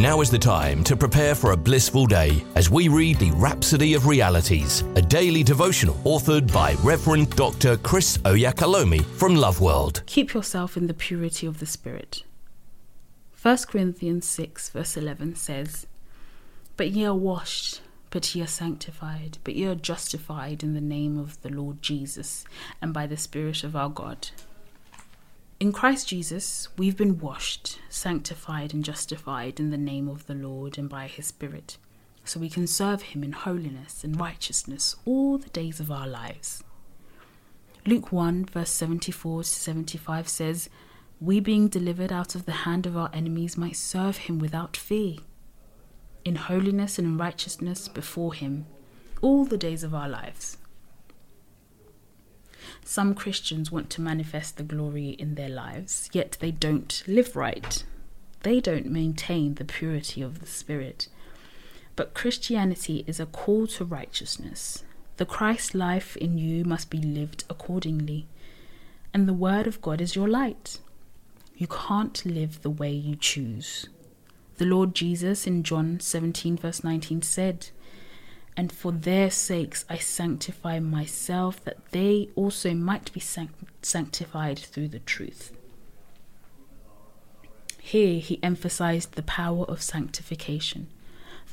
Now is the time to prepare for a blissful day as we read the Rhapsody of Realities, a daily devotional authored by Rev Dr. Chris Oyakhilome from LoveWorld. Keep yourself in the purity of the Spirit. 1 Corinthians 6 verse 11 says, "But ye are washed, but ye are sanctified, but ye are justified in the name of the Lord Jesus and by the Spirit of our God." In Christ Jesus, we've been washed, sanctified and justified in the name of the Lord and by his Spirit, so we can serve him in holiness and righteousness all the days of our lives. Luke 1 verse 74 to 75 says, "We being delivered out of the hand of our enemies might serve him without fear, in holiness and in righteousness before him all the days of our lives." Some Christians want to manifest the glory in their lives, yet they don't live right. They don't maintain the purity of the Spirit. But Christianity is a call to righteousness. The Christ life in you must be lived accordingly. And the Word of God is your light. You can't live the way you choose. The Lord Jesus in John 17 verse 19 said, "And for their sakes I sanctify myself, that they also might be sanctified through the truth." Here he emphasized the power of sanctification,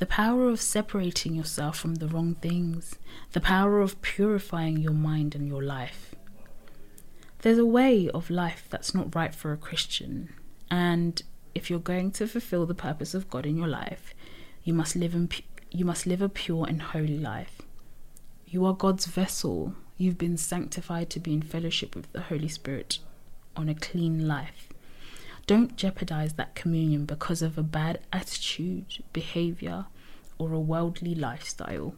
the power of separating yourself from the wrong things, the power of purifying your mind and your life. There's a way of life that's not right for a Christian, and if you're going to fulfill the purpose of God in your life, you must live a pure and holy life. You are God's vessel. You've been sanctified to be in fellowship with the Holy Spirit on a clean life. Don't jeopardize that communion because of a bad attitude, behavior, or a worldly lifestyle.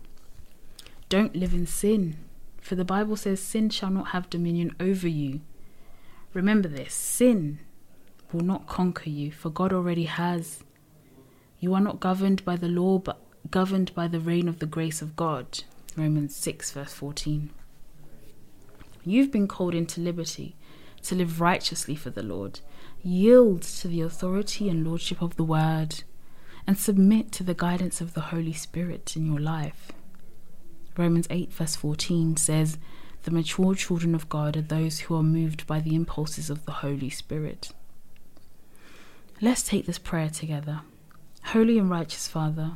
Don't live in sin, for the Bible says sin shall not have dominion over you. Remember this, sin will not conquer you, for God already has. You are not governed by the law, but governed by the reign of the grace of God, Romans 6 verse 14. You've been called into liberty to live righteously for the Lord. Yield to the authority and lordship of the Word and submit to the guidance of the Holy Spirit in your life. Romans 8 verse 14 says, "The mature children of God are those who are moved by the impulses of the Holy Spirit." Let's take this prayer together. Holy and righteous Father,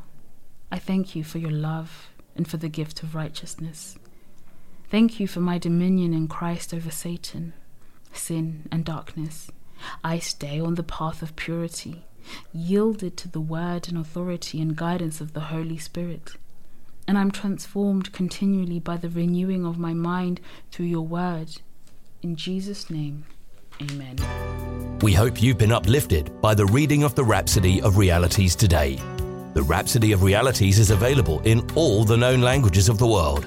I thank you for your love and for the gift of righteousness. Thank you for my dominion in Christ over Satan, sin and darkness. I stay on the path of purity, yielded to the word and authority and guidance of the Holy Spirit. And I'm transformed continually by the renewing of my mind through your word. In Jesus' name, amen. We hope you've been uplifted by the reading of the Rhapsody of Realities today. The Rhapsody of Realities is available in all the known languages of the world.